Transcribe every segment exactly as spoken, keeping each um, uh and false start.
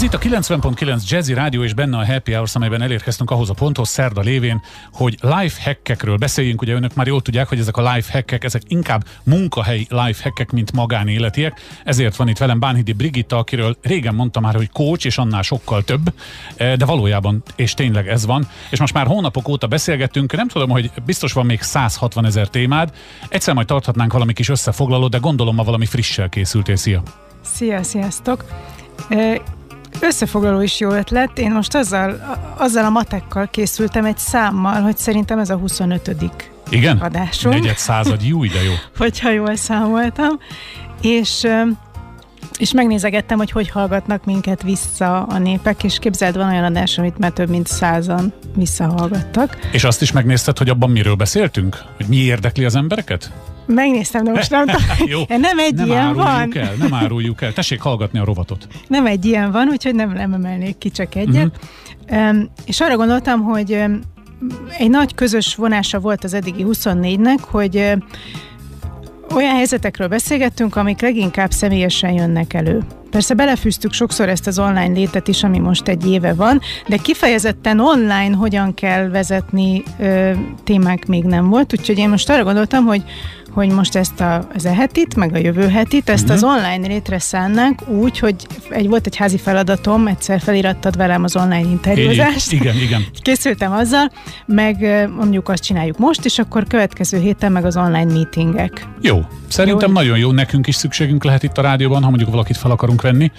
Ez itt a kilencven pont kilenc Jazzy Rádió, és benne a Happy Hours, amelyben elérkeztünk ahhoz a ponthoz szerda lévén, hogy lifehackekről beszéljünk. Ugye önök már jól tudják, hogy ezek a lifehackek, ezek inkább munkahelyi lifehackek, mint magánéletiek. Ezért van itt velem Bánhidi Brigitta, akiről régen mondta már, hogy coach, és annál sokkal több, de valójában, és tényleg ez van. És most már hónapok óta beszélgettünk, nem tudom, hogy biztos van még száz hatvan ezer témád. Egyszer majd tarthatnánk valami kis összefoglalót, de gondolom ma valami frissel készültél. Szia! Szia, sziasztok! Összefoglaló is jó ötlet. Én most azzal, azzal a matekkal készültem egy számmal, hogy szerintem ez a huszonötödik Igen? adásunk. Igen? Negyed század, jó, ide jó. Hogyha jól számoltam. És, és megnézegettem, hogy hogy hallgatnak minket vissza a népek, és képzeld, van olyan adás, amit már több mint százan visszahallgattak. És azt is megnézted, hogy abban miről beszéltünk? Hogy mi érdekli az embereket? Megnéztem, de most nem tudom. Nem egy nem ilyen van. El, nem áruljuk el. Tessék hallgatni a rovatot. Nem egy ilyen van, úgyhogy nem emelnék ki csak egyet. Uh-huh. Um, és arra gondoltam, hogy um, egy nagy közös vonása volt az eddigi huszonnégynek, hogy um, olyan helyzetekről beszélgettünk, amik leginkább személyesen jönnek elő. Persze belefűztük sokszor ezt az online létet is, ami most egy éve van, de kifejezetten online hogyan kell vezetni ö, témák még nem volt, úgyhogy én most arra gondoltam, hogy, hogy most ezt a, az e hetit, meg a jövő hetit, ezt az online létre szánnánk úgy, hogy egy, volt egy házi feladatom, egyszer felirattad velem az online interjúzást. Igen, igen. Készültem azzal, meg mondjuk azt csináljuk most, és akkor következő héten meg az online meetingek. Jó, szerintem jó, nagyon jó, nekünk is szükségünk lehet itt a rádióban, ha mondjuk valakit fel akarunk venni,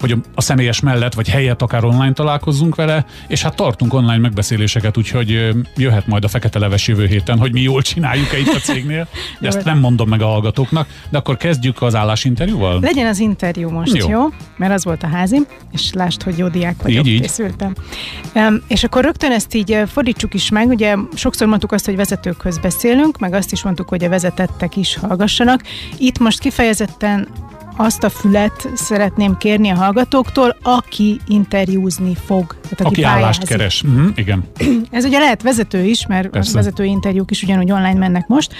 hogy a személyes mellett, vagy helyett akár online találkozzunk vele, és hát tartunk online megbeszéléseket, úgyhogy jöhet majd a fekete leves jövő héten, hogy mi jól csináljuk-e itt a cégnél, de ezt nem mondom meg a hallgatóknak, de akkor kezdjük az állásinterjúval? Legyen az interjú most, jó? jó? Mert az volt a házim, és lásd, hogy jó diák vagyok, így, készültem. Így. És akkor rögtön ezt így fordítsuk is meg, ugye sokszor mondtuk azt, hogy vezetőkhöz beszélünk, meg azt is mondtuk, hogy a vezetettek is hallgassanak. Itt most kifejezetten azt a fület szeretném kérni a hallgatóktól, aki interjúzni fog. Tehát aki aki állást keres. Mm-hmm, igen. Ez ugye lehet vezető is, mert a vezetői interjúk is ugyanúgy online mennek most.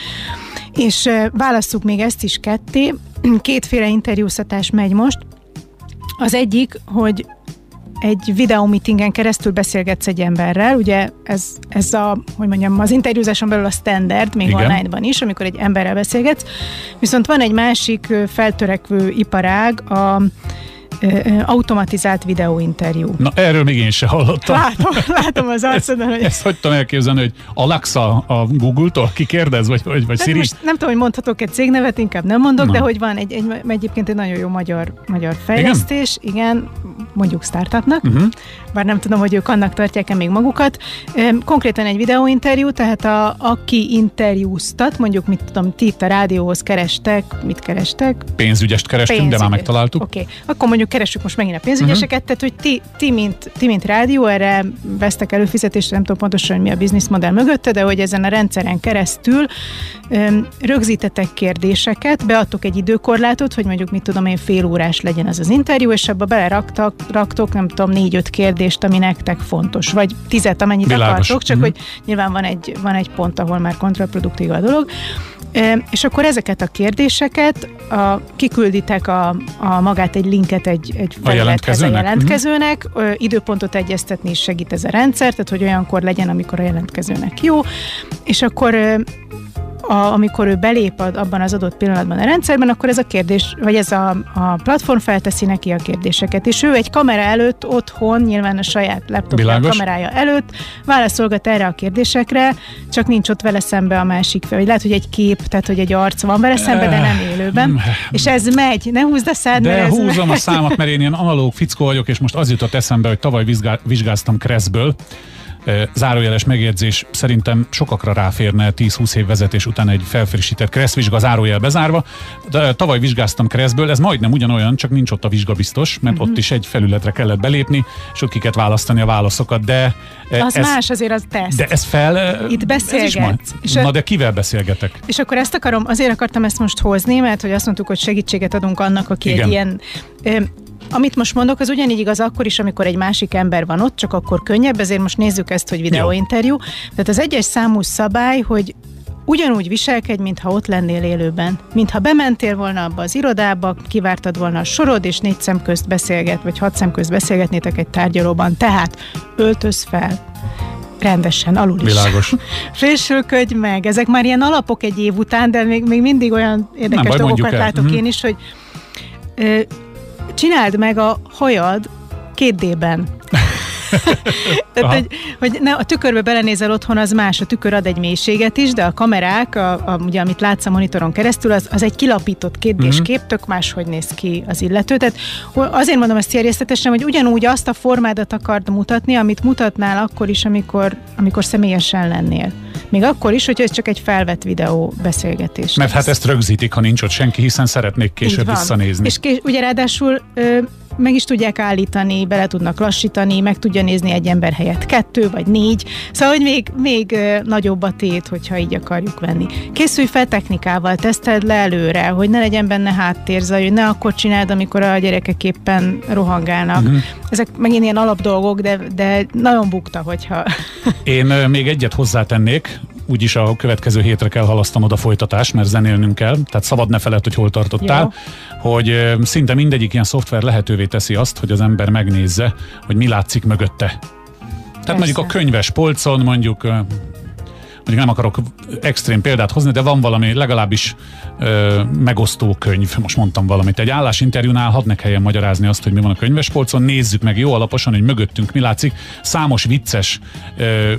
És válasszuk még ezt is ketté. Kétféle interjúztatás megy most. Az egyik, hogy egy videómeetingen keresztül beszélgetsz egy emberrel, ugye ez, ez a, hogy mondjam, az interjúzáson belül a standard, még online-ban is, amikor egy emberrel beszélgetsz, viszont van egy másik feltörekvő iparág, a automatizált videóinterjú. Na, erről még én se hallottam. Látom, látom az arcodon, hogy... Ezt hogy tudom elképzelni, hogy Alexa a Google-tól kikérdez, vagy, vagy, vagy Siri? Most nem tudom, hogy mondhatok egy cégnevet, inkább nem mondok, na, de hogy van egy, egy, egyébként egy nagyon jó magyar, magyar fejlesztés, igen, igen, mondjuk startupnak, uh-huh, bár nem tudom, hogy ők annak tartják-e még magukat. Konkrétan egy videóinterjú, tehát a, aki interjúztat, mondjuk mit tudom, ti itt a rádióhoz kerestek, mit kerestek? Pénzügyest kerestünk, pénzügyes, de már megtaláltuk. Oké, okay. Akkor mondjuk keressük most megint a pénzügyeseket, uh-huh, tehát hogy ti, ti, mint, ti, mint rádió, erre vesztek előfizetést, nem tudom pontosan, hogy mi a bizniszmodell mögötte, de hogy ezen a rendszeren keresztül öm, rögzítetek kérdéseket, beadtok egy időkorlátot, hogy mondjuk mit tudom én, fél órás legyen az az interjú, és abba beleraktak, raktok, nem tudom, négy-öt kérdést, ami nektek fontos, vagy tizet, amennyit Bilágos. akartok, csak uh-huh, hogy nyilván van egy, van egy pont, ahol már kontraproduktív a dolog. Öm, és akkor ezeket a kérdéseket a, kikülditek a, a magát egy linket egy, egy a jelentkezőnek, jelentkezőnek mm-hmm. ö, időpontot egyeztetni is segít ez a rendszer, tehát hogy olyankor legyen, amikor a jelentkezőnek jó, és akkor ö, a, amikor ő belép abban az adott pillanatban a rendszerben, akkor ez a kérdés, vagy ez a, a platform felteszi neki a kérdéseket, és ő egy kamera előtt otthon, nyilván a saját laptopja kamerája előtt válaszolgat erre a kérdésekre, csak nincs ott vele szembe a másik fel, vagy lehet, hogy egy kép, tehát hogy egy arc van vele szembe, de nem élőben, és ez megy, ne húzd a szád, de húzom a számat, mert én ilyen analóg fickó vagyok, és most az jutott eszembe, hogy tavaly vizsgáztam KRESZ-ből. Zárójeles megjegyzés, szerintem sokakra ráférne tíz-húsz év vezetés után egy felfrissített KRESZ vizsga, zárójel bezárva. De tavaly vizsgáztam KRESZ-ből, ez majdnem ugyanolyan, csak nincs ott a vizsga biztos, mert mm-hmm, ott is egy felületre kellett belépni, és ott kiket választani a válaszokat, de... Az ez, más, azért az teszt. De ez fel... Itt beszélgetsz. Majd, és na de kivel beszélgetek? És akkor ezt akarom, azért akartam ezt most hozni, mert hogy azt mondtuk, hogy segítséget adunk annak, aki igen, egy ilyen... Ö, Amit most mondok, az ugyanígy igaz akkor is, amikor egy másik ember van ott, csak akkor könnyebb, ezért most nézzük ezt, hogy videóinterjú. Tehát az egyes számú szabály, hogy ugyanúgy viselkedj, mintha ott lennél élőben. Mintha bementél volna abba az irodába, kivártad volna a sorod, és négy szem közt beszélget, vagy hat szem közt beszélgetnétek egy tárgyalóban. Tehát öltöz fel. Rendesen, alul is. Világos. Frissülködj meg. Ezek már ilyen alapok egy év után, de még, még mindig olyan érdekes nem, dolgokat látok el. Én is, hogy ö, csináld meg a hajad két dében. Tehát, hogy, hogy ne, a tükörbe belenézel otthon, az más, a tükör ad egy mélységet is, de a kamerák, a, a, ugye, amit látsz a monitoron keresztül, az, az egy kilapított kétdés mm-hmm. kép, tök máshogy néz ki az illető. Tehát azért mondom ezt terjesztetesen, hogy ugyanúgy azt a formádat akard mutatni, amit mutatnál akkor is, amikor, amikor személyesen lennél. Még akkor is, hogyha ez csak egy felvett videó beszélgetés. Mert lesz. Hát ezt rögzítik, ha nincs ott senki, hiszen szeretnék később visszanézni. És kés, ugye ráadásul... Ö, meg is tudják állítani, bele tudnak lassítani, meg tudja nézni egy ember helyett kettő vagy négy, szóval hogy még, még nagyobb a tét, hogyha így akarjuk venni. Készülj fel technikával, teszteld le előre, hogy ne legyen benne háttérzaj, hogy ne akkor csináld, amikor a gyerekek éppen rohangálnak. Uh-huh. Ezek megint ilyen alapdolgok, de, de nagyon bukta, hogyha... Én még egyet hozzátennék, úgyis a következő hétre kell halasztanod a folytatást, mert zenélnünk kell, tehát szabad ne feled, hogy hol tartottál, jó. Hogy szinte mindegyik ilyen szoftver lehetővé teszi azt, hogy az ember megnézze, hogy mi látszik mögötte. Persze. Tehát mondjuk a könyves polcon, mondjuk, mondjuk nem akarok extrém példát hozni, de van valami legalábbis ö, megosztó könyv, most mondtam valamit. Egy állásinterjúnál hadd ne kelljen magyarázni azt, hogy mi van a könyves polcon, nézzük meg jó alaposan, hogy mögöttünk mi látszik. Számos vicces ö,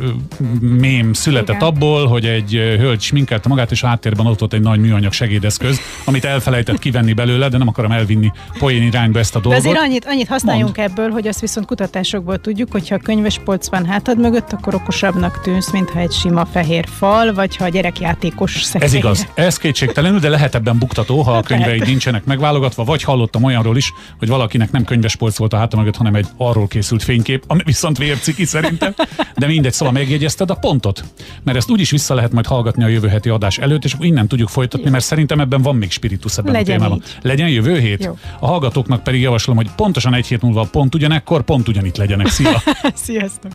mém született igen. abból, hogy egy hölgy sminkelte magát, és a háttérben ott volt egy nagy műanyag segédeszköz, amit elfelejtett kivenni belőle, de nem akarom elvinni poén irányba ezt a dolgot. De azért annyit, annyit használjunk Mond. ebből, hogy azt viszont kutatásokból tudjuk, hogyha a könyves polc van hátad mögött, akkor okosabbnak tűnsz, mintha egy sima fehér fal, vagy ha a gyerekjátékos szekrény. Ez igaz, ez kétségtelenül, de lehet ebben buktató, ha a könyveid nincsenek megválogatva, vagy hallottam olyanról is, hogy valakinek nem könyvespolc volt a háta mögött, hanem egy arról készült fénykép, ami viszont vérciki szerintem, de mindegy, szóval megjegyezted a pontot, mert ezt úgyis vissza lehet majd hallgatni a jövő heti adás előtt, és innen tudjuk folytatni, mert szerintem ebben van még spiritus ebben legyen a témában. Így. Legyen jövő hét. Jó. A hallgatóknak pedig javaslom, hogy pontosan egy hét múlva pont ugyanekkor, pont ugyanitt legyenek. Szia! Sziasztok!